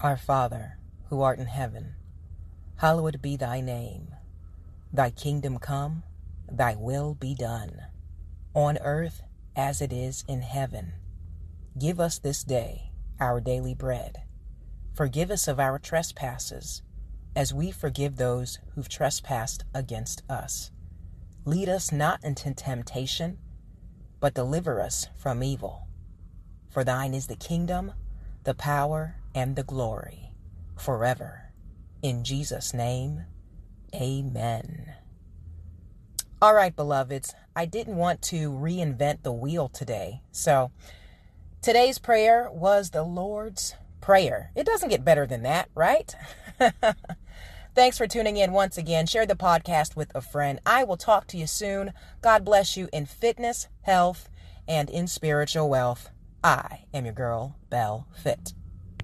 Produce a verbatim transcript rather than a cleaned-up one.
Our Father, who art in heaven, hallowed be thy name. Thy kingdom come, thy will be done, on earth as it is in heaven. Give us this day our daily bread. Forgive us of our trespasses, as we forgive those who've trespassed against us. Lead us not into temptation, but deliver us from evil. For thine is the kingdom, the power, and the glory, forever. In Jesus' name, amen. All right, beloveds, I didn't want to reinvent the wheel today. So today's prayer was the Lord's Prayer. It doesn't get better than that, right? Thanks for tuning in once again. Share the podcast with a friend. I will talk to you soon. God bless you in fitness, health, and in spiritual wealth. I am your girl, Belle Fit.